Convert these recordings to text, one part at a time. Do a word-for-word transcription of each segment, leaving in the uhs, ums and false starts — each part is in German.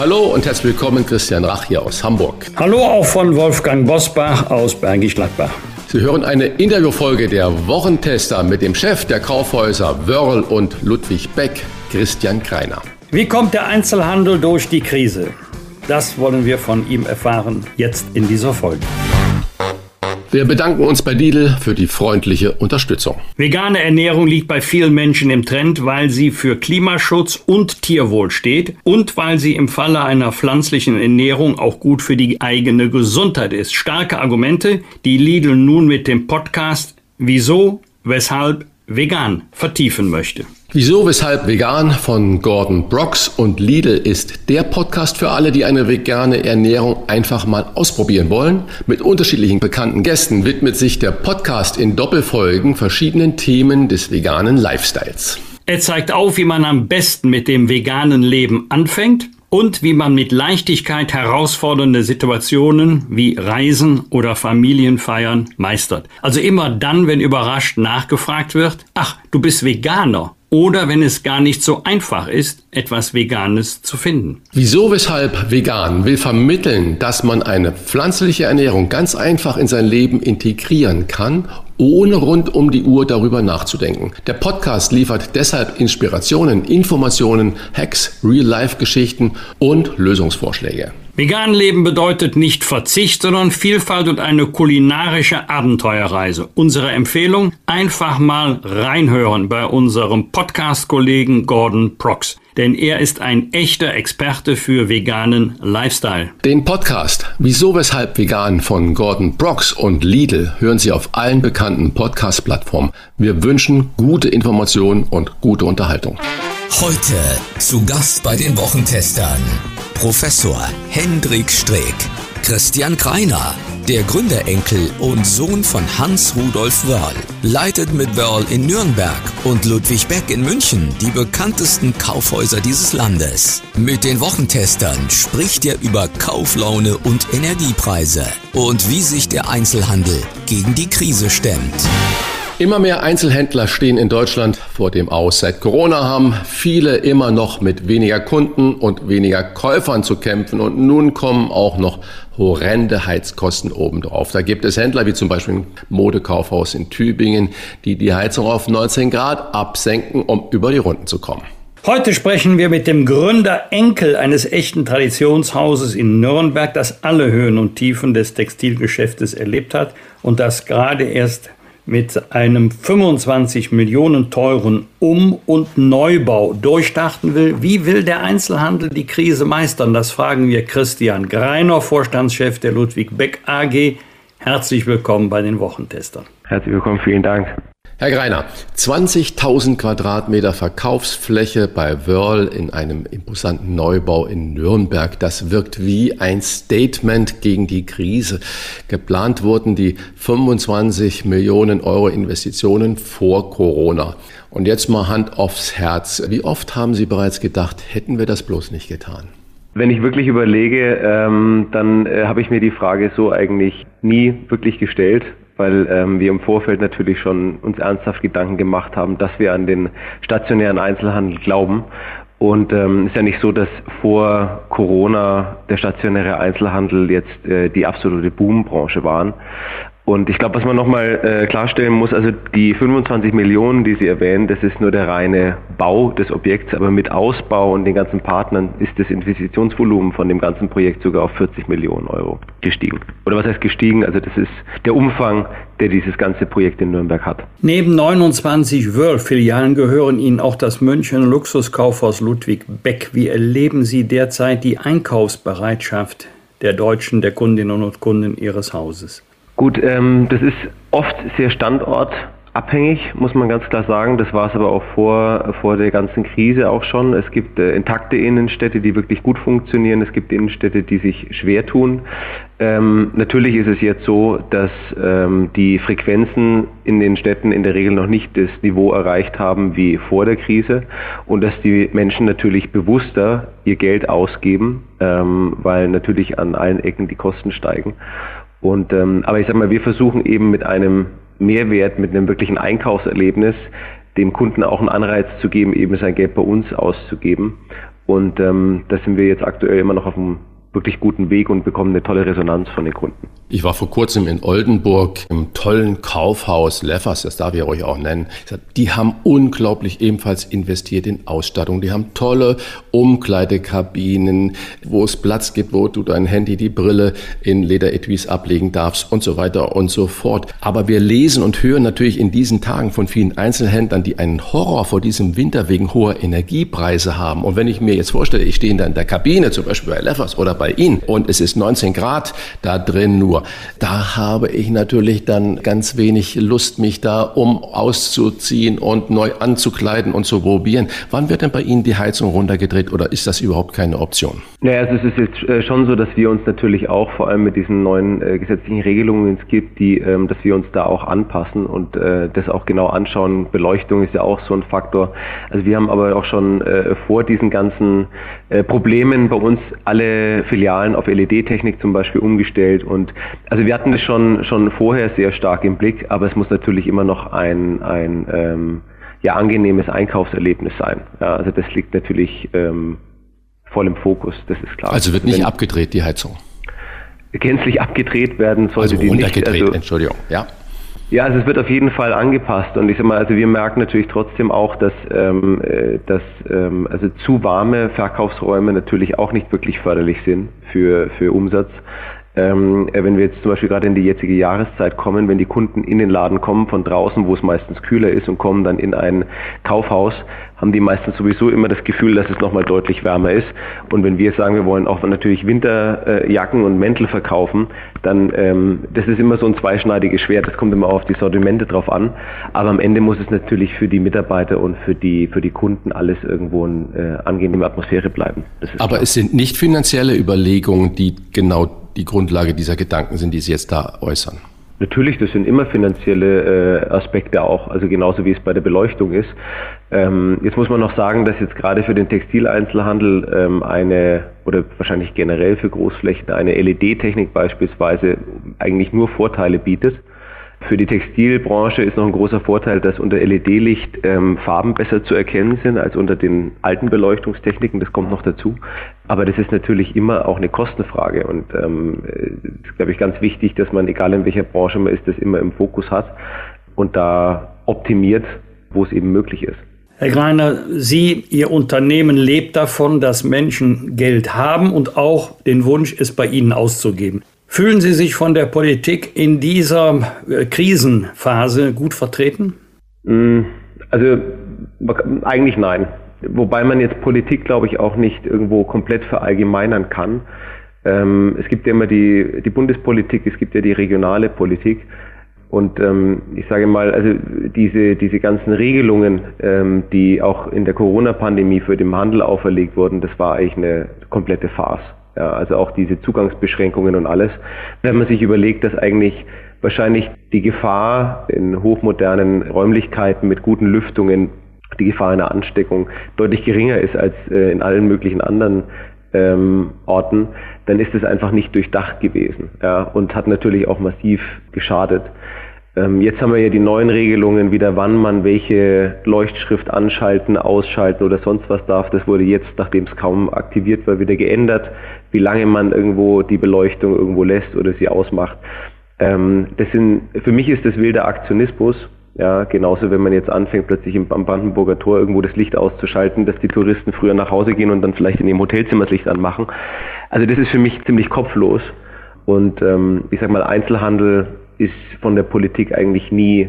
Hallo und herzlich willkommen, Christian Rach hier aus Hamburg. Hallo auch von Wolfgang Bosbach aus Bergisch Gladbach. Sie hören eine Interviewfolge der Wochentester mit dem Chef der Kaufhäuser Wöhrl und Ludwig Beck, Christian Greiner. Wie kommt der Einzelhandel durch die Krise? Das wollen wir von ihm erfahren, jetzt in dieser Folge. Wir bedanken uns bei Lidl für die freundliche Unterstützung. Vegane Ernährung liegt bei vielen Menschen im Trend, weil sie für Klimaschutz und Tierwohl steht und weil sie im Falle einer pflanzlichen Ernährung auch gut für die eigene Gesundheit ist. Starke Argumente, die Lidl nun mit dem Podcast Wieso, weshalb, vegan vertiefen möchte. Wieso, weshalb vegan von Gordon Prox und Lidl ist der Podcast für alle, die eine vegane Ernährung einfach mal ausprobieren wollen. Mit unterschiedlichen bekannten Gästen widmet sich der Podcast in Doppelfolgen verschiedenen Themen des veganen Lifestyles. Er zeigt auf, wie man am besten mit dem veganen Leben anfängt und wie man mit Leichtigkeit herausfordernde Situationen wie Reisen oder Familienfeiern meistert. Also immer dann, wenn überrascht nachgefragt wird, ach, du bist Veganer. Oder wenn es gar nicht so einfach ist, etwas Veganes zu finden. Wieso, weshalb vegan will vermitteln, dass man eine pflanzliche Ernährung ganz einfach in sein Leben integrieren kann, ohne rund um die Uhr darüber nachzudenken. Der Podcast liefert deshalb Inspirationen, Informationen, Hacks, Real-Life-Geschichten und Lösungsvorschläge. Vegan leben bedeutet nicht Verzicht, sondern Vielfalt und eine kulinarische Abenteuerreise. Unsere Empfehlung, einfach mal reinhören bei unserem Podcast-Kollegen Gordon Prox. Denn er ist ein echter Experte für veganen Lifestyle. Den Podcast Wieso, weshalb vegan von Gordon Prox und Lidl hören Sie auf allen bekannten Podcast-Plattformen. Wir wünschen gute Informationen und gute Unterhaltung. Heute zu Gast bei den Wochentestern Professor Hendrik Streeck, Christian Greiner, der Gründerenkel und Sohn von Hans-Rudolf Wöhrl, leitet mit Wöhrl in Nürnberg und Ludwig Beck in München die bekanntesten Kaufhäuser dieses Landes. Mit den Wochentestern spricht er über Kauflaune und Energiepreise und wie sich der Einzelhandel gegen die Krise stemmt. Immer mehr Einzelhändler stehen in Deutschland vor dem Aus. Seit Corona haben viele immer noch mit weniger Kunden und weniger Käufern zu kämpfen und nun kommen auch noch horrende Heizkosten obendrauf. Da gibt es Händler wie zum Beispiel ein Modekaufhaus in Tübingen, die die Heizung auf neunzehn Grad absenken, um über die Runden zu kommen. Heute sprechen wir mit dem Gründerenkel eines echten Traditionshauses in Nürnberg, das alle Höhen und Tiefen des Textilgeschäftes erlebt hat und das gerade erst mit einem fünfundzwanzig Millionen teuren Um- und Neubau durchstarten will. Wie will der Einzelhandel die Krise meistern? Das fragen wir Christian Greiner, Vorstandschef der Ludwig Beck A G. Herzlich willkommen bei den Wochentestern. Herzlich willkommen, vielen Dank. Herr Greiner, zwanzigtausend Quadratmeter Verkaufsfläche bei Wöhrl in einem imposanten Neubau in Nürnberg. Das wirkt wie ein Statement gegen die Krise. Geplant wurden die fünfundzwanzig Millionen Euro Investitionen vor Corona. Und jetzt mal Hand aufs Herz. Wie oft haben Sie bereits gedacht, hätten wir das bloß nicht getan? Wenn ich wirklich überlege, ähm, dann äh, habe ich mir die Frage so eigentlich nie wirklich gestellt, weil ähm, wir im Vorfeld natürlich schon uns ernsthaft Gedanken gemacht haben, dass wir an den stationären Einzelhandel glauben. Und es ähm, ist ja nicht so, dass vor Corona der stationäre Einzelhandel jetzt äh, die absolute Boombranche waren. Und ich glaube, was man nochmal äh, klarstellen muss, also die fünfundzwanzig Millionen, die Sie erwähnen, das ist nur der reine Bau des Objekts, aber mit Ausbau und den ganzen Partnern ist das Investitionsvolumen von dem ganzen Projekt sogar auf vierzig Millionen Euro gestiegen. Oder was heißt gestiegen? Also das ist der Umfang, der dieses ganze Projekt in Nürnberg hat. Neben neunundzwanzig Wöhrl-Filialen gehören Ihnen auch das Münchner Luxuskaufhaus Ludwig Beck. Wie erleben Sie derzeit die Einkaufsbereitschaft der Deutschen, der Kundinnen und Kunden Ihres Hauses? Gut, ähm, das ist oft sehr standortabhängig Abhängig, muss man ganz klar sagen, das war es aber auch vor, vor der ganzen Krise auch schon. Es gibt äh, intakte Innenstädte, die wirklich gut funktionieren. Es gibt Innenstädte, die sich schwer tun. Ähm, natürlich ist es jetzt so, dass ähm, die Frequenzen in den Städten in der Regel noch nicht das Niveau erreicht haben wie vor der Krise und dass die Menschen natürlich bewusster ihr Geld ausgeben, ähm, weil natürlich an allen Ecken die Kosten steigen. Und, ähm, aber ich sag mal, wir versuchen eben mit einem Mehrwert, mit einem wirklichen Einkaufserlebnis, dem Kunden auch einen Anreiz zu geben, eben sein Geld bei uns auszugeben. Und ähm, da sind wir jetzt aktuell immer noch auf einem wirklich guten Weg und bekommen eine tolle Resonanz von den Kunden. Ich war vor kurzem in Oldenburg im tollen Kaufhaus Leffers, das darf ich euch auch nennen. Die haben unglaublich ebenfalls investiert in Ausstattung. Die haben tolle Umkleidekabinen, wo es Platz gibt, wo du dein Handy, die Brille in Lederetuis ablegen darfst und so weiter und so fort. Aber wir lesen und hören natürlich in diesen Tagen von vielen Einzelhändlern, die einen Horror vor diesem Winter wegen hoher Energiepreise haben. Und wenn ich mir jetzt vorstelle, ich stehe da in der Kabine, zum Beispiel bei Leffers oder bei Ihnen und es ist neunzehn Grad da drin nur, da habe ich natürlich dann ganz wenig Lust, mich da um auszuziehen und neu anzukleiden und zu probieren. Wann wird denn bei Ihnen die Heizung runtergedreht oder ist das überhaupt keine Option? Naja, also es ist jetzt schon so, dass wir uns natürlich auch vor allem mit diesen neuen äh, gesetzlichen Regelungen, die es gibt, die, ähm, dass wir uns da auch anpassen und äh, das auch genau anschauen. Beleuchtung ist ja auch so ein Faktor. Also wir haben aber auch schon äh, vor diesen ganzen äh, Problemen bei uns alle Filialen auf L E D-Technik zum Beispiel umgestellt und also wir hatten das schon schon vorher sehr stark im Blick, aber es muss natürlich immer noch ein ein ähm, ja angenehmes Einkaufserlebnis sein. Ja, also das liegt natürlich ähm, voll im Fokus, das ist klar. Also wird nicht Wenn, abgedreht die Heizung? Gänzlich abgedreht werden sollte also die nicht. Also runtergedreht, Entschuldigung, ja. Ja, also es wird auf jeden Fall angepasst und ich sag mal, also wir merken natürlich trotzdem auch, dass, ähm, dass ähm, also zu warme Verkaufsräume natürlich auch nicht wirklich förderlich sind für, für Umsatz. Ähm, wenn wir jetzt zum Beispiel gerade in die jetzige Jahreszeit kommen, wenn die Kunden in den Laden kommen von draußen, wo es meistens kühler ist und kommen dann in ein Kaufhaus, haben die meistens sowieso immer das Gefühl, dass es nochmal deutlich wärmer ist. Und wenn wir sagen, wir wollen auch natürlich Winterjacken äh, und Mäntel verkaufen, dann ähm, das ist immer so ein zweischneidiges Schwert. Das kommt immer auf die Sortimente drauf an. Aber am Ende muss es natürlich für die Mitarbeiter und für die für die Kunden alles irgendwo in äh, angenehmer Atmosphäre bleiben. Das ist Aber klar. Es sind nicht finanzielle Überlegungen, die genau die Grundlage dieser Gedanken sind, die Sie jetzt da äußern. Natürlich, das sind immer finanzielle äh, Aspekte auch, also genauso wie es bei der Beleuchtung ist. Ähm, jetzt muss man noch sagen, dass jetzt gerade für den Textileinzelhandel ähm, eine, oder wahrscheinlich generell für Großflächen, eine L E D-Technik beispielsweise eigentlich nur Vorteile bietet. Für die Textilbranche ist noch ein großer Vorteil, dass unter L E D-Licht ähm, Farben besser zu erkennen sind als unter den alten Beleuchtungstechniken. Das kommt noch dazu. Aber das ist natürlich immer auch eine Kostenfrage. Und ähm, ist, glaube ich, ganz wichtig, dass man, egal in welcher Branche man ist, das immer im Fokus hat und da optimiert, wo es eben möglich ist. Herr Greiner, Sie, Ihr Unternehmen lebt davon, dass Menschen Geld haben und auch den Wunsch, es bei Ihnen auszugeben. Fühlen Sie sich von der Politik in dieser Krisenphase gut vertreten? Also eigentlich nein. Wobei man jetzt Politik, glaube ich, auch nicht irgendwo komplett verallgemeinern kann. Es gibt ja immer die, die Bundespolitik, es gibt ja die regionale Politik. Und ähm, ich sage mal, also diese diese ganzen Regelungen, ähm, die auch in der Corona-Pandemie für den Handel auferlegt wurden, das war eigentlich eine komplette Farce. Ja, also auch diese Zugangsbeschränkungen und alles. Wenn man sich überlegt, dass eigentlich wahrscheinlich die Gefahr in hochmodernen Räumlichkeiten mit guten Lüftungen, die Gefahr einer Ansteckung deutlich geringer ist als äh, in allen möglichen anderen ähm, Orten, dann ist es einfach nicht durchdacht gewesen, ja, und hat natürlich auch massiv geschadet. Ähm, jetzt haben wir ja die neuen Regelungen wieder, wann man welche Leuchtschrift anschalten, ausschalten oder sonst was darf. Das wurde jetzt, nachdem es kaum aktiviert war, wieder geändert, wie lange man irgendwo die Beleuchtung irgendwo lässt oder sie ausmacht. Ähm, das sind, für mich ist das wilder Aktionismus. Ja, genauso, wenn man jetzt anfängt, plötzlich im Brandenburger Tor irgendwo das Licht auszuschalten, dass die Touristen früher nach Hause gehen und dann vielleicht in ihrem Hotelzimmer das Licht anmachen. Also das ist für mich ziemlich kopflos. Und ähm, ich sag mal, Einzelhandel ist von der Politik eigentlich nie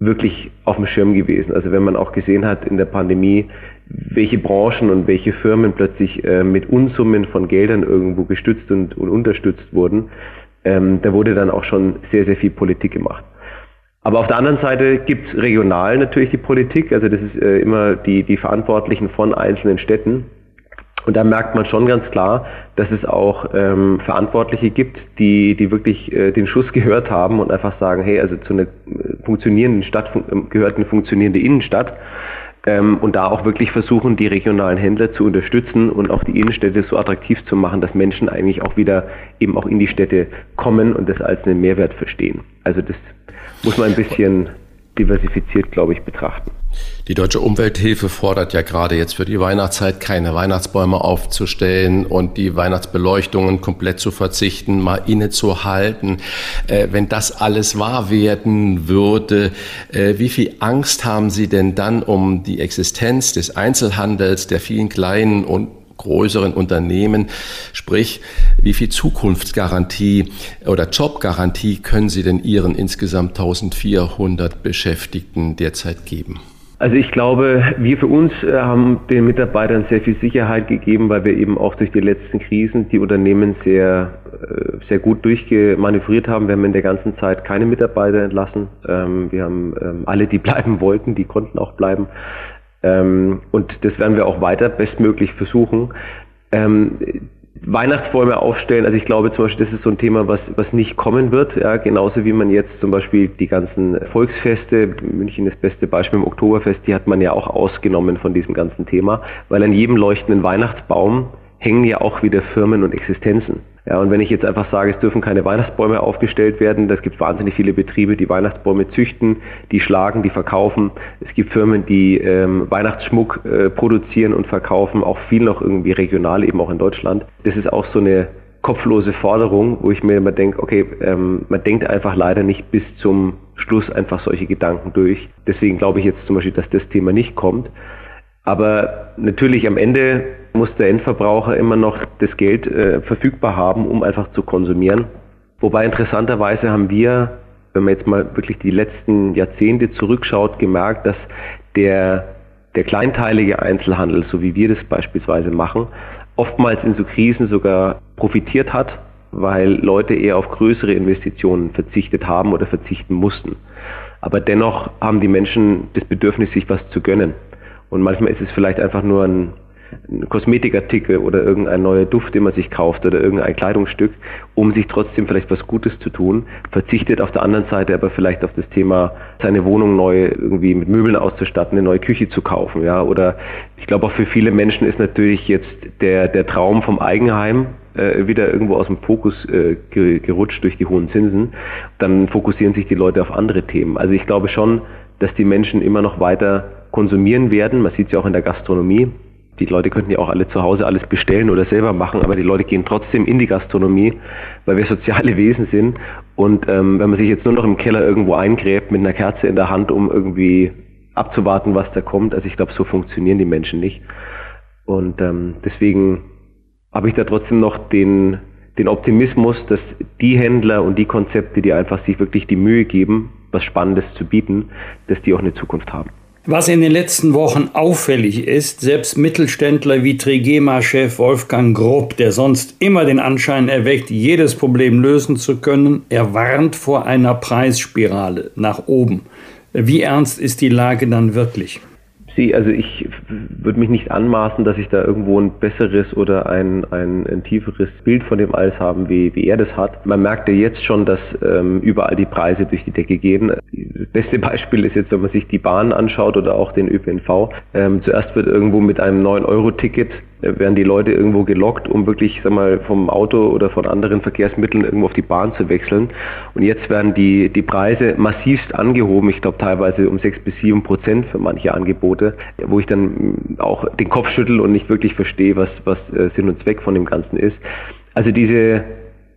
wirklich auf dem Schirm gewesen. Also wenn man auch gesehen hat in der Pandemie, welche Branchen und welche Firmen plötzlich äh, mit Unsummen von Geldern irgendwo gestützt und, und unterstützt wurden, ähm, da wurde dann auch schon sehr, sehr viel Politik gemacht. Aber auf der anderen Seite gibt es regional natürlich die Politik, also das ist äh, immer die, die Verantwortlichen von einzelnen Städten. Und da merkt man schon ganz klar, dass es auch ähm, Verantwortliche gibt, die, die wirklich äh, den Schuss gehört haben und einfach sagen, hey, also zu einer funktionierenden Stadt fun- gehört eine funktionierende Innenstadt. Ähm, und da auch wirklich versuchen, die regionalen Händler zu unterstützen und auch die Innenstädte so attraktiv zu machen, dass Menschen eigentlich auch wieder eben auch in die Städte kommen und das als einen Mehrwert verstehen. Also das muss man ein bisschen diversifiziert, glaube ich, betrachten. Die Deutsche Umwelthilfe fordert ja gerade jetzt für die Weihnachtszeit, keine Weihnachtsbäume aufzustellen und die Weihnachtsbeleuchtungen komplett zu verzichten, mal innezuhalten. Äh, wenn das alles wahr werden würde, äh, wie viel Angst haben Sie denn dann um die Existenz des Einzelhandels, der vielen kleinen und größeren Unternehmen? Sprich, wie viel Zukunftsgarantie oder Jobgarantie können Sie denn Ihren insgesamt eintausendvierhundert Beschäftigten derzeit geben? Also ich glaube, wir für uns haben den Mitarbeitern sehr viel Sicherheit gegeben, weil wir eben auch durch die letzten Krisen die Unternehmen sehr, sehr gut durchgemanövriert haben. Wir haben in der ganzen Zeit keine Mitarbeiter entlassen. Wir haben alle, die bleiben wollten, die konnten auch bleiben. Und das werden wir auch weiter bestmöglich versuchen. Weihnachtsbäume aufstellen, also ich glaube zum Beispiel, das ist so ein Thema, was, was nicht kommen wird, ja, genauso wie man jetzt zum Beispiel die ganzen Volksfeste, München das beste Beispiel im Oktoberfest, die hat man ja auch ausgenommen von diesem ganzen Thema, weil an jedem leuchtenden Weihnachtsbaum hängen ja auch wieder Firmen und Existenzen. Ja, und wenn ich jetzt einfach sage, es dürfen keine Weihnachtsbäume aufgestellt werden, das gibt wahnsinnig viele Betriebe, die Weihnachtsbäume züchten, die schlagen, die verkaufen. Es gibt Firmen, die ähm, Weihnachtsschmuck äh, produzieren und verkaufen, auch viel noch irgendwie regional, eben auch in Deutschland. Das ist auch so eine kopflose Forderung, wo ich mir immer denke, okay, ähm, man denkt einfach leider nicht bis zum Schluss einfach solche Gedanken durch. Deswegen glaube ich jetzt zum Beispiel, dass das Thema nicht kommt. Aber natürlich am Ende muss der Endverbraucher immer noch das Geld äh, verfügbar haben, um einfach zu konsumieren. Wobei interessanterweise haben wir, wenn man jetzt mal wirklich die letzten Jahrzehnte zurückschaut, gemerkt, dass der, der kleinteilige Einzelhandel, so wie wir das beispielsweise machen, oftmals in so Krisen sogar profitiert hat, weil Leute eher auf größere Investitionen verzichtet haben oder verzichten mussten. Aber dennoch haben die Menschen das Bedürfnis, sich was zu gönnen. Und manchmal ist es vielleicht einfach nur ein, ein Kosmetikartikel oder irgendein neuer Duft, den man sich kauft oder irgendein Kleidungsstück, um sich trotzdem vielleicht was Gutes zu tun, verzichtet auf der anderen Seite aber vielleicht auf das Thema, seine Wohnung neu irgendwie mit Möbeln auszustatten, eine neue Küche zu kaufen, ja, oder ich glaube auch für viele Menschen ist natürlich jetzt der, der Traum vom Eigenheim äh, wieder irgendwo aus dem Fokus äh, gerutscht durch die hohen Zinsen, dann fokussieren sich die Leute auf andere Themen. Also ich glaube schon, dass die Menschen immer noch weiter konsumieren werden, man sieht es ja auch in der Gastronomie. Die Leute könnten ja auch alle zu Hause alles bestellen oder selber machen, aber die Leute gehen trotzdem in die Gastronomie, weil wir soziale Wesen sind. Und ähm, wenn man sich jetzt nur noch im Keller irgendwo eingräbt mit einer Kerze in der Hand, um irgendwie abzuwarten, was da kommt, also ich glaube, so funktionieren die Menschen nicht. Und ähm, deswegen habe ich da trotzdem noch den, den Optimismus, dass die Händler und die Konzepte, die einfach sich wirklich die Mühe geben, was Spannendes zu bieten, dass die auch eine Zukunft haben. Was in den letzten Wochen auffällig ist, selbst Mittelständler wie Trigema-Chef Wolfgang Grupp, der sonst immer den Anschein erweckt, jedes Problem lösen zu können, er warnt vor einer Preisspirale nach oben. Wie ernst ist die Lage dann wirklich? Sie, also ich würde mich nicht anmaßen, dass ich da irgendwo ein besseres oder ein, ein, ein tieferes Bild von dem alles haben, wie, wie er das hat. Man merkt ja jetzt schon, dass ähm, überall die Preise durch die Decke gehen. Das beste Beispiel ist jetzt, wenn man sich die Bahn anschaut oder auch den Ö P N V. Ähm, zuerst wird irgendwo mit einem neun Euro Ticket äh, werden die Leute irgendwo gelockt, um wirklich, sag mal, vom Auto oder von anderen Verkehrsmitteln irgendwo auf die Bahn zu wechseln. Und jetzt werden die, die Preise massivst angehoben. Ich glaube teilweise um sechs bis sieben Prozent für manche Angebote, wo ich dann auch den Kopf schüttel und nicht wirklich verstehe, was, was Sinn und Zweck von dem Ganzen ist. Also diese,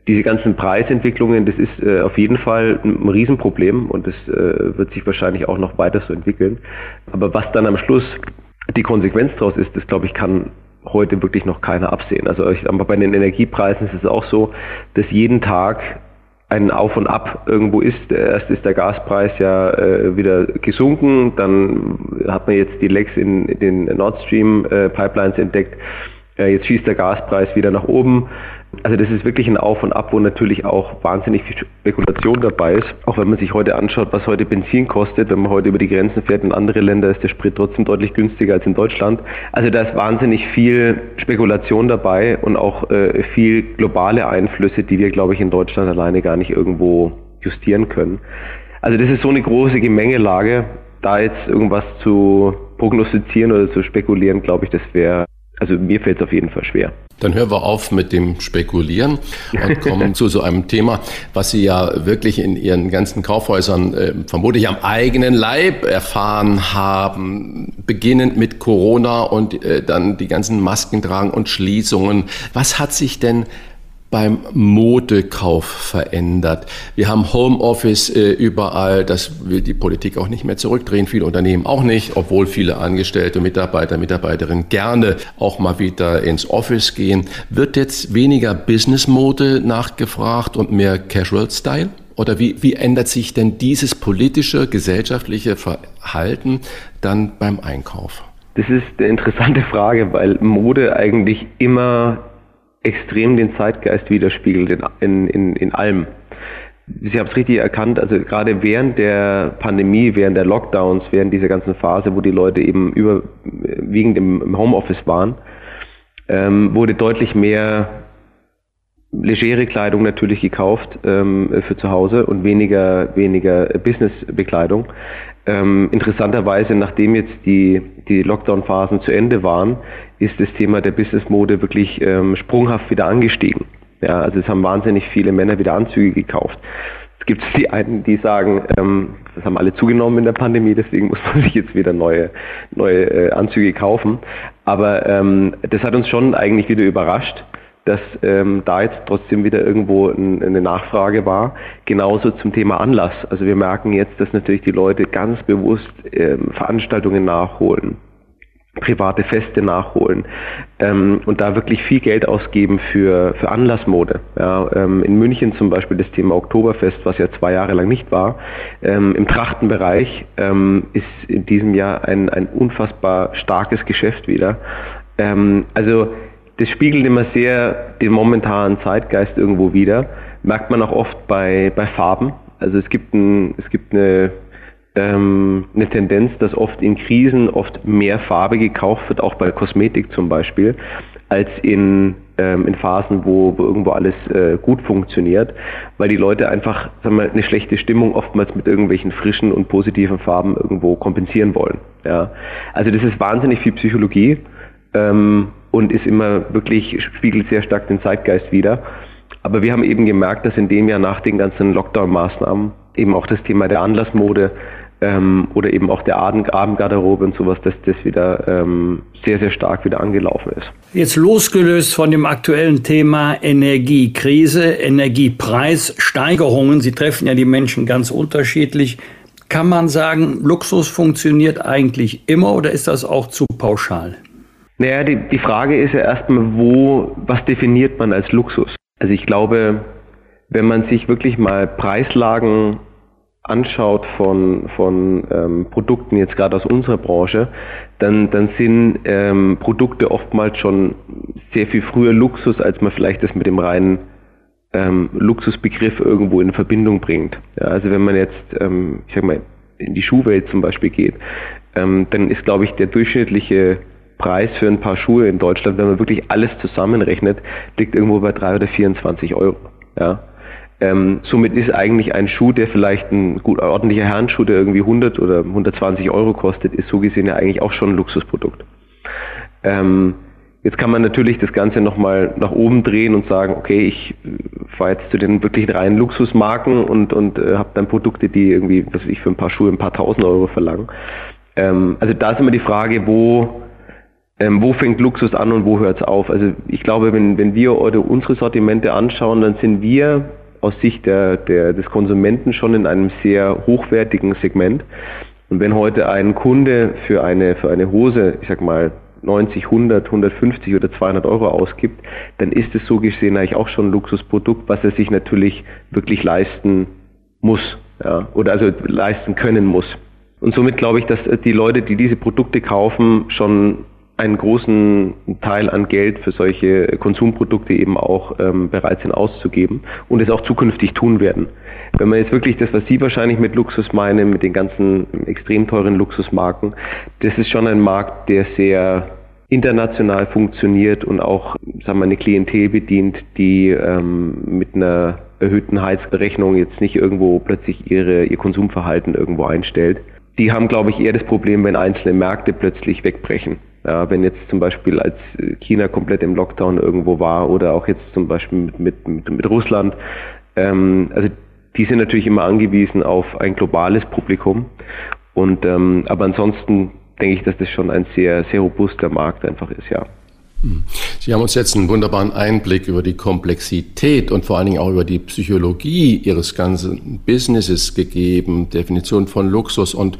diese ganzen Preisentwicklungen, das ist auf jeden Fall ein Riesenproblem und das wird sich wahrscheinlich auch noch weiter so entwickeln. Aber was dann am Schluss die Konsequenz daraus ist, das glaube ich kann heute wirklich noch keiner absehen. Also ich, bei den Energiepreisen ist es auch so, dass jeden Tag ein Auf und Ab irgendwo ist. Erst ist der Gaspreis ja äh, wieder gesunken, dann hat man jetzt die Lecks in, in den Nord Stream äh, Pipelines entdeckt, äh, jetzt schießt der Gaspreis wieder nach oben. Also das ist wirklich ein Auf und Ab, wo natürlich auch wahnsinnig viel Spekulation dabei ist. Auch wenn man sich heute anschaut, was heute Benzin kostet, wenn man heute über die Grenzen fährt in andere Länder, ist der Sprit trotzdem deutlich günstiger als in Deutschland. Also da ist wahnsinnig viel Spekulation dabei und auch äh, viel globale Einflüsse, die wir, glaube ich, in Deutschland alleine gar nicht irgendwo justieren können. Also das ist so eine große Gemengelage, da jetzt irgendwas zu prognostizieren oder zu spekulieren, glaube ich, das wäre, also mir fällt es auf jeden Fall schwer. Dann hören wir auf mit dem Spekulieren und kommen zu so einem Thema, was Sie ja wirklich in Ihren ganzen Kaufhäusern äh, vermutlich am eigenen Leib erfahren haben, beginnend mit Corona und äh, dann die ganzen Masken tragen und Schließungen. Was hat sich denn beim Modekauf verändert? Wir haben Homeoffice äh, überall, das will die Politik auch nicht mehr zurückdrehen, viele Unternehmen auch nicht, obwohl viele Angestellte, Mitarbeiter, Mitarbeiterinnen gerne auch mal wieder ins Office gehen. Wird jetzt weniger Business-Mode nachgefragt und mehr Casual-Style? Oder wie, wie ändert sich denn dieses politische, gesellschaftliche Verhalten dann beim Einkauf? Das ist eine interessante Frage, weil Mode eigentlich immer extrem den Zeitgeist widerspiegelt in, in, in allem. Sie haben es richtig erkannt, also gerade während der Pandemie, während der Lockdowns, während dieser ganzen Phase, wo die Leute eben überwiegend im Homeoffice waren, ähm, wurde deutlich mehr legere Kleidung natürlich gekauft ähm, für zu Hause und weniger, weniger Business-Bekleidung. Ähm, interessanterweise, nachdem jetzt die, die Lockdown-Phasen zu Ende waren, ist das Thema der Business-Mode wirklich ähm, sprunghaft wieder angestiegen. Ja, also es haben wahnsinnig viele Männer wieder Anzüge gekauft. Es gibt die einen, die sagen, ähm, das haben alle zugenommen in der Pandemie, deswegen muss man sich jetzt wieder neue, neue äh, Anzüge kaufen. Aber ähm, das hat uns schon eigentlich wieder überrascht, dass ähm, da jetzt trotzdem wieder irgendwo ein, eine Nachfrage war. Genauso zum Thema Anlass. Also wir merken jetzt, dass natürlich die Leute ganz bewusst ähm, Veranstaltungen nachholen, private Feste nachholen ähm, und da wirklich viel Geld ausgeben für, für Anlassmode. Ja, ähm, in München zum Beispiel das Thema Oktoberfest, was ja zwei Jahre lang nicht war. Ähm, im Trachtenbereich ähm, ist in diesem Jahr ein, ein unfassbar starkes Geschäft wieder. Ähm, also das spiegelt immer sehr den momentanen Zeitgeist irgendwo wider. Merkt man auch oft bei, bei Farben. Also es gibt, ein, es gibt eine, ähm, eine Tendenz, dass oft in Krisen oft mehr Farbe gekauft wird, auch bei Kosmetik zum Beispiel, als in, ähm, in Phasen, wo, wo irgendwo alles äh, gut funktioniert, weil die Leute einfach, sagen wir, eine schlechte Stimmung oftmals mit irgendwelchen frischen und positiven Farben irgendwo kompensieren wollen. Ja. Also das ist wahnsinnig viel Psychologie. Ähm, und ist immer wirklich, spiegelt sehr stark den Zeitgeist wider. Aber wir haben eben gemerkt, dass in dem Jahr nach den ganzen Lockdown-Maßnahmen eben auch das Thema der Anlassmode ähm, oder eben auch der Abendgarderobe und sowas, dass das wieder ähm, sehr, sehr stark wieder angelaufen ist. Jetzt losgelöst von dem aktuellen Thema Energiekrise, Energiepreissteigerungen, sie treffen ja die Menschen ganz unterschiedlich. Kann man sagen, Luxus funktioniert eigentlich immer oder ist das auch zu pauschal? Naja, die, die Frage ist ja erstmal, wo, was definiert man als Luxus? Also ich glaube, wenn man sich wirklich mal Preislagen anschaut von, von ähm, Produkten, jetzt gerade aus unserer Branche, dann, dann sind ähm, Produkte oftmals schon sehr viel früher Luxus, als man vielleicht das mit dem reinen ähm, Luxusbegriff irgendwo in Verbindung bringt. Ja, also wenn man jetzt, ähm, ich sag mal, in die Schuhwelt zum Beispiel geht, ähm, dann ist, glaube ich, der durchschnittliche Preis für ein paar Schuhe in Deutschland, wenn man wirklich alles zusammenrechnet, liegt irgendwo bei drei oder vierundzwanzig Euro. Ja. Ähm, somit ist eigentlich ein Schuh, der vielleicht ein gut ordentlicher Herrenschuh, der irgendwie hundert oder hundertzwanzig Euro kostet, ist so gesehen ja eigentlich auch schon ein Luxusprodukt. Ähm, jetzt kann man natürlich das Ganze nochmal nach oben drehen und sagen, okay, ich fahre jetzt zu den wirklich reinen Luxusmarken und, und äh, habe dann Produkte, die irgendwie, was weiß ich, für ein paar Schuhe ein paar tausend Euro verlangen. Ähm, also da ist immer die Frage, wo Ähm, wo fängt Luxus an und wo hört's auf? Also ich glaube, wenn, wenn wir heute unsere Sortimente anschauen, dann sind wir aus Sicht der, der, des Konsumenten schon in einem sehr hochwertigen Segment. Und wenn heute ein Kunde für eine, für eine Hose, ich sag mal, neunzig, hundert, hundertfünfzig oder zweihundert Euro ausgibt, dann ist es so gesehen eigentlich auch schon ein Luxusprodukt, was er sich natürlich wirklich leisten muss, ja, oder also leisten können muss. Und somit glaube ich, dass die Leute, die diese Produkte kaufen, schon einen großen Teil an Geld für solche Konsumprodukte eben auch ähm, bereit sind auszugeben und es auch zukünftig tun werden. Wenn man jetzt wirklich das, was Sie wahrscheinlich mit Luxus meinen, mit den ganzen extrem teuren Luxusmarken, das ist schon ein Markt, der sehr international funktioniert und auch, sagen wir, eine Klientel bedient, die ähm, mit einer erhöhten Heizberechnung jetzt nicht irgendwo plötzlich ihre, ihr Konsumverhalten irgendwo einstellt. Die haben, glaube ich, eher das Problem, wenn einzelne Märkte plötzlich wegbrechen. Ja, wenn jetzt zum Beispiel, als China komplett im Lockdown irgendwo war oder auch jetzt zum Beispiel mit, mit, mit, mit Russland. Ähm, also die sind natürlich immer angewiesen auf ein globales Publikum. Und ähm, aber ansonsten denke ich, dass das schon ein sehr, sehr robuster Markt einfach ist, ja. Sie haben uns jetzt einen wunderbaren Einblick über die Komplexität und vor allen Dingen auch über die Psychologie Ihres ganzen Businesses gegeben, Definition von Luxus und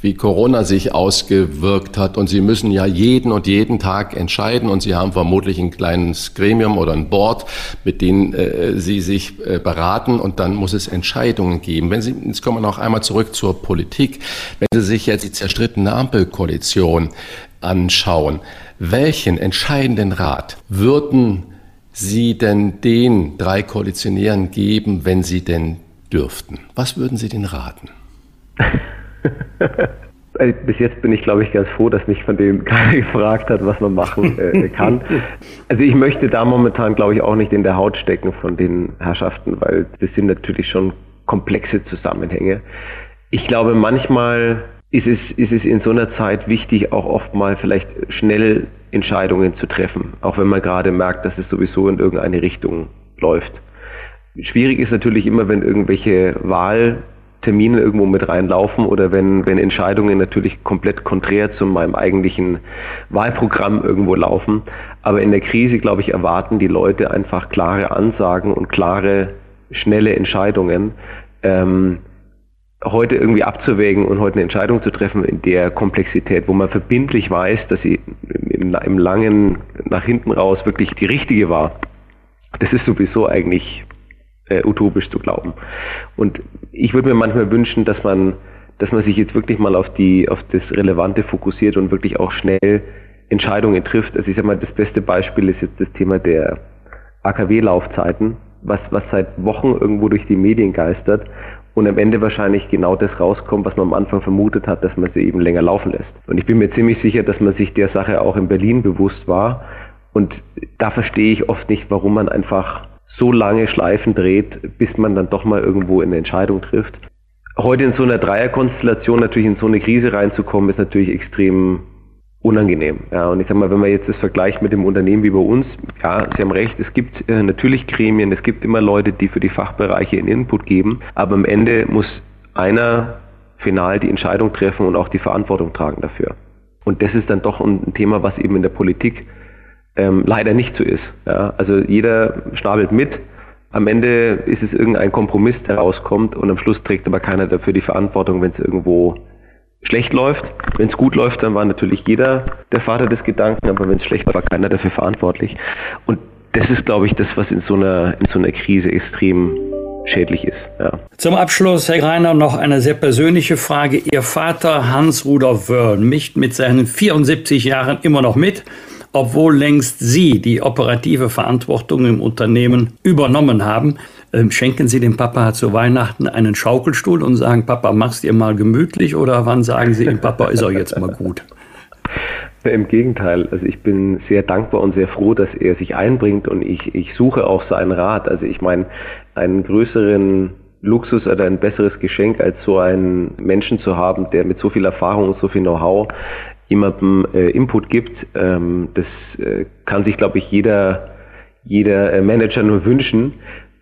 wie Corona sich ausgewirkt hat. Und Sie müssen ja jeden und jeden Tag entscheiden und Sie haben vermutlich ein kleines Gremium oder ein Board, mit denen äh, Sie sich äh, beraten und dann muss es Entscheidungen geben. Wenn Sie, jetzt kommen wir noch einmal zurück zur Politik. Wenn Sie sich jetzt die zerstrittene Ampelkoalition anschauen, welchen entscheidenden Rat würden Sie denn den drei Koalitionären geben, wenn Sie denn dürften? Was würden Sie denen raten? Bis jetzt bin ich, glaube ich, ganz froh, dass mich von dem keiner gefragt hat, was man machen äh, kann. Also ich möchte da momentan, glaube ich, auch nicht in der Haut stecken von den Herrschaften, weil das sind natürlich schon komplexe Zusammenhänge. Ich glaube, manchmal Ist es, ist es in so einer Zeit wichtig, auch oft mal vielleicht schnell Entscheidungen zu treffen, auch wenn man gerade merkt, dass es sowieso in irgendeine Richtung läuft. Schwierig ist natürlich immer, wenn irgendwelche Wahltermine irgendwo mit reinlaufen oder wenn, wenn Entscheidungen natürlich komplett konträr zu meinem eigentlichen Wahlprogramm irgendwo laufen. Aber in der Krise, glaube ich, erwarten die Leute einfach klare Ansagen und klare, schnelle Entscheidungen. Ähm, heute irgendwie abzuwägen und heute eine Entscheidung zu treffen in der Komplexität, wo man verbindlich weiß, dass sie im, im langen nach hinten raus wirklich die richtige war, das ist sowieso eigentlich äh, utopisch zu glauben. Und ich würde mir manchmal wünschen, dass man, dass man sich jetzt wirklich mal auf die, auf das Relevante fokussiert und wirklich auch schnell Entscheidungen trifft. Also ich sag mal, das beste Beispiel ist jetzt das Thema der A K W-Laufzeiten, was, was seit Wochen irgendwo durch die Medien geistert. Und am Ende wahrscheinlich genau das rauskommt, was man am Anfang vermutet hat, dass man sie eben länger laufen lässt. Und ich bin mir ziemlich sicher, dass man sich der Sache auch in Berlin bewusst war. Und da verstehe ich oft nicht, warum man einfach so lange Schleifen dreht, bis man dann doch mal irgendwo eine Entscheidung trifft. Heute in so einer Dreierkonstellation natürlich in so eine Krise reinzukommen, ist natürlich extrem unangenehm. Ja, und ich sag mal, wenn man jetzt das vergleicht mit dem Unternehmen wie bei uns, ja, Sie haben recht, es gibt äh, natürlich Gremien, es gibt immer Leute, die für die Fachbereiche einen Input geben, aber am Ende muss einer final die Entscheidung treffen und auch die Verantwortung tragen dafür. Und das ist dann doch ein Thema, was eben in der Politik ähm, leider nicht so ist. Ja, also jeder schnabelt mit, am Ende ist es irgendein Kompromiss, der rauskommt und am Schluss trägt aber keiner dafür die Verantwortung, wenn es irgendwo schlecht läuft. Wenn es gut läuft, dann war natürlich jeder der Vater des Gedanken, aber wenn es schlecht war, war keiner dafür verantwortlich. Und das ist, glaube ich, das, was in so einer, in so einer Krise extrem schädlich ist. Ja. Zum Abschluss, Herr Greiner, noch eine sehr persönliche Frage. Ihr Vater Hans-Rudolf Wöhrl mischt mit seinen vierundsiebzig Jahren immer noch mit, obwohl längst Sie die operative Verantwortung im Unternehmen übernommen haben. Schenken Sie dem Papa zu Weihnachten einen Schaukelstuhl und sagen, Papa, mach's dir mal gemütlich, oder wann sagen Sie ihm, Papa, ist auch jetzt mal gut? Im Gegenteil, also ich bin sehr dankbar und sehr froh, dass er sich einbringt und ich, ich suche auch seinen Rat. Also ich meine, einen größeren Luxus oder ein besseres Geschenk als so einen Menschen zu haben, der mit so viel Erfahrung und so viel Know-how jemandem äh, Input gibt, ähm, das äh, kann sich, glaube ich, jeder, jeder äh, Manager nur wünschen.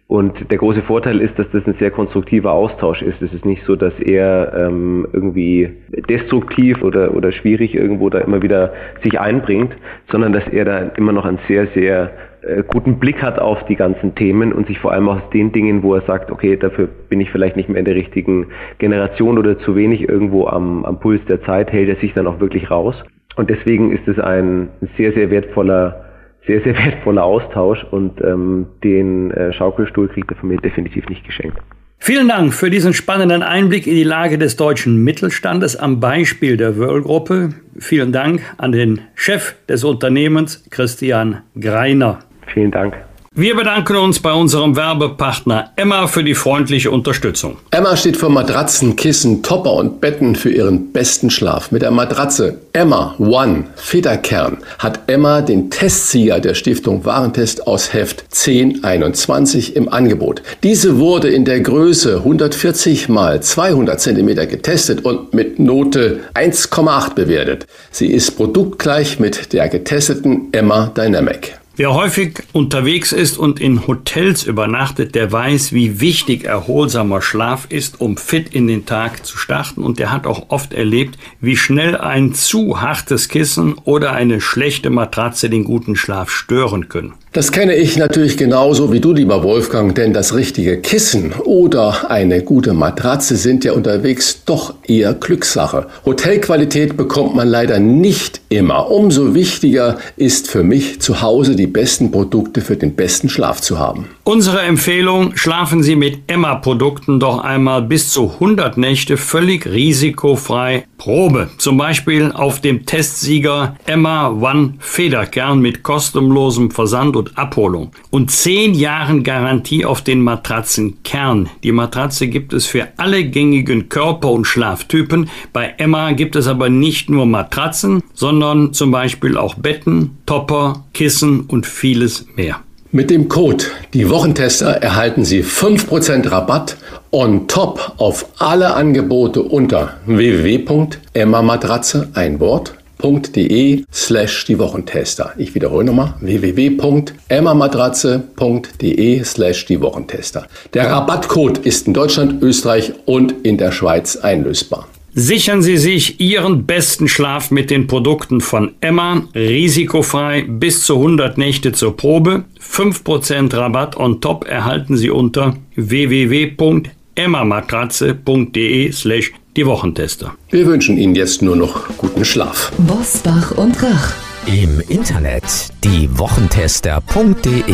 Und der große Vorteil ist, dass das ein sehr konstruktiver Austausch ist. Es ist nicht so, dass er ähm, irgendwie destruktiv oder, oder schwierig irgendwo da immer wieder sich einbringt, sondern dass er da immer noch einen sehr, sehr äh, guten Blick hat auf die ganzen Themen und sich vor allem aus den Dingen, wo er sagt, okay, dafür bin ich vielleicht nicht mehr in der richtigen Generation oder zu wenig irgendwo am, am Puls der Zeit, hält er sich dann auch wirklich raus. Und deswegen ist es ein sehr, sehr wertvoller Sehr, sehr wertvoller Austausch und ähm, den äh, Schaukelstuhl kriegt er von mir definitiv nicht geschenkt. Vielen Dank für diesen spannenden Einblick in die Lage des deutschen Mittelstandes am Beispiel der Wöhrl-Gruppe. Vielen Dank an den Chef des Unternehmens, Christian Greiner. Vielen Dank. Wir bedanken uns bei unserem Werbepartner Emma für die freundliche Unterstützung. Emma steht für Matratzen, Kissen, Topper und Betten für ihren besten Schlaf. Mit der Matratze Emma One Federkern hat Emma den Testsieger der Stiftung Warentest aus Heft zehn einundzwanzig im Angebot. Diese wurde in der Größe hundertvierzig mal zweihundert Zentimeter getestet und mit Note eins Komma acht bewertet. Sie ist produktgleich mit der getesteten Emma Dynamic. Wer häufig unterwegs ist und in Hotels übernachtet, der weiß, wie wichtig erholsamer Schlaf ist, um fit in den Tag zu starten. Und der hat auch oft erlebt, wie schnell ein zu hartes Kissen oder eine schlechte Matratze den guten Schlaf stören können. Das kenne ich natürlich genauso wie du, lieber Wolfgang, denn das richtige Kissen oder eine gute Matratze sind ja unterwegs doch eher Glückssache. Hotelqualität bekommt man leider nicht immer. Umso wichtiger ist für mich, zu Hause die besten Produkte für den besten Schlaf zu haben. Unsere Empfehlung, schlafen Sie mit Emma-Produkten doch einmal bis zu hundert Nächte völlig risikofrei Probe. Zum Beispiel auf dem Testsieger Emma One Federkern mit kostenlosem Versand und Abholung und zehn Jahren Garantie auf den Matratzenkern. Die Matratze gibt es für alle gängigen Körper- und Schlaftypen. Bei Emma gibt es aber nicht nur Matratzen, sondern zum Beispiel auch Betten, Topper, Kissen und vieles mehr. Mit dem Code Die Wochentester erhalten Sie fünf Prozent Rabatt on top auf alle Angebote unter www punkt emma matratze ein Wort punkt de slash die Wochentester. Ich wiederhole nochmal www punkt emma matratze punkt de slash die Wochentester. Der Rabattcode ist in Deutschland, Österreich und in der Schweiz einlösbar. Sichern Sie sich Ihren besten Schlaf mit den Produkten von Emma, risikofrei bis zu hundert Nächte zur Probe. fünf Prozent Rabatt on top erhalten Sie unter www punkt emma matratze punkt de slash die Wochentester. Wir wünschen Ihnen jetzt nur noch guten Schlaf. Bosbach und Rach. Im Internet die Wochentester punkt de.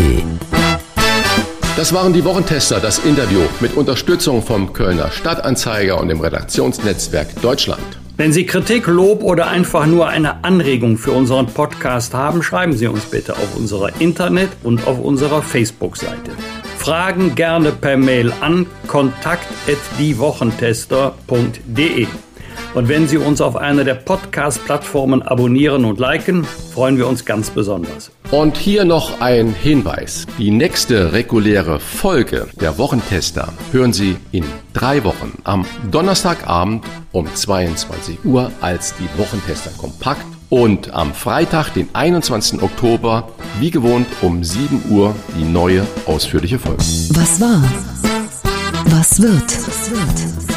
Das waren die Wochentester, das Interview, mit Unterstützung vom Kölner Stadtanzeiger und dem Redaktionsnetzwerk Deutschland. Wenn Sie Kritik, Lob oder einfach nur eine Anregung für unseren Podcast haben, schreiben Sie uns bitte auf unserer Internet- und auf unserer Facebook-Seite. Fragen gerne per Mail an kontakt at diewochentester punkt de. Und wenn Sie uns auf einer der Podcast-Plattformen abonnieren und liken, freuen wir uns ganz besonders. Und hier noch ein Hinweis. Die nächste reguläre Folge der Wochentester hören Sie in drei Wochen am Donnerstagabend um zweiundzwanzig Uhr als die Wochentester kompakt und am Freitag, den einundzwanzigsten Oktober, wie gewohnt um sieben Uhr die neue ausführliche Folge. Was war? Was wird? Was wird?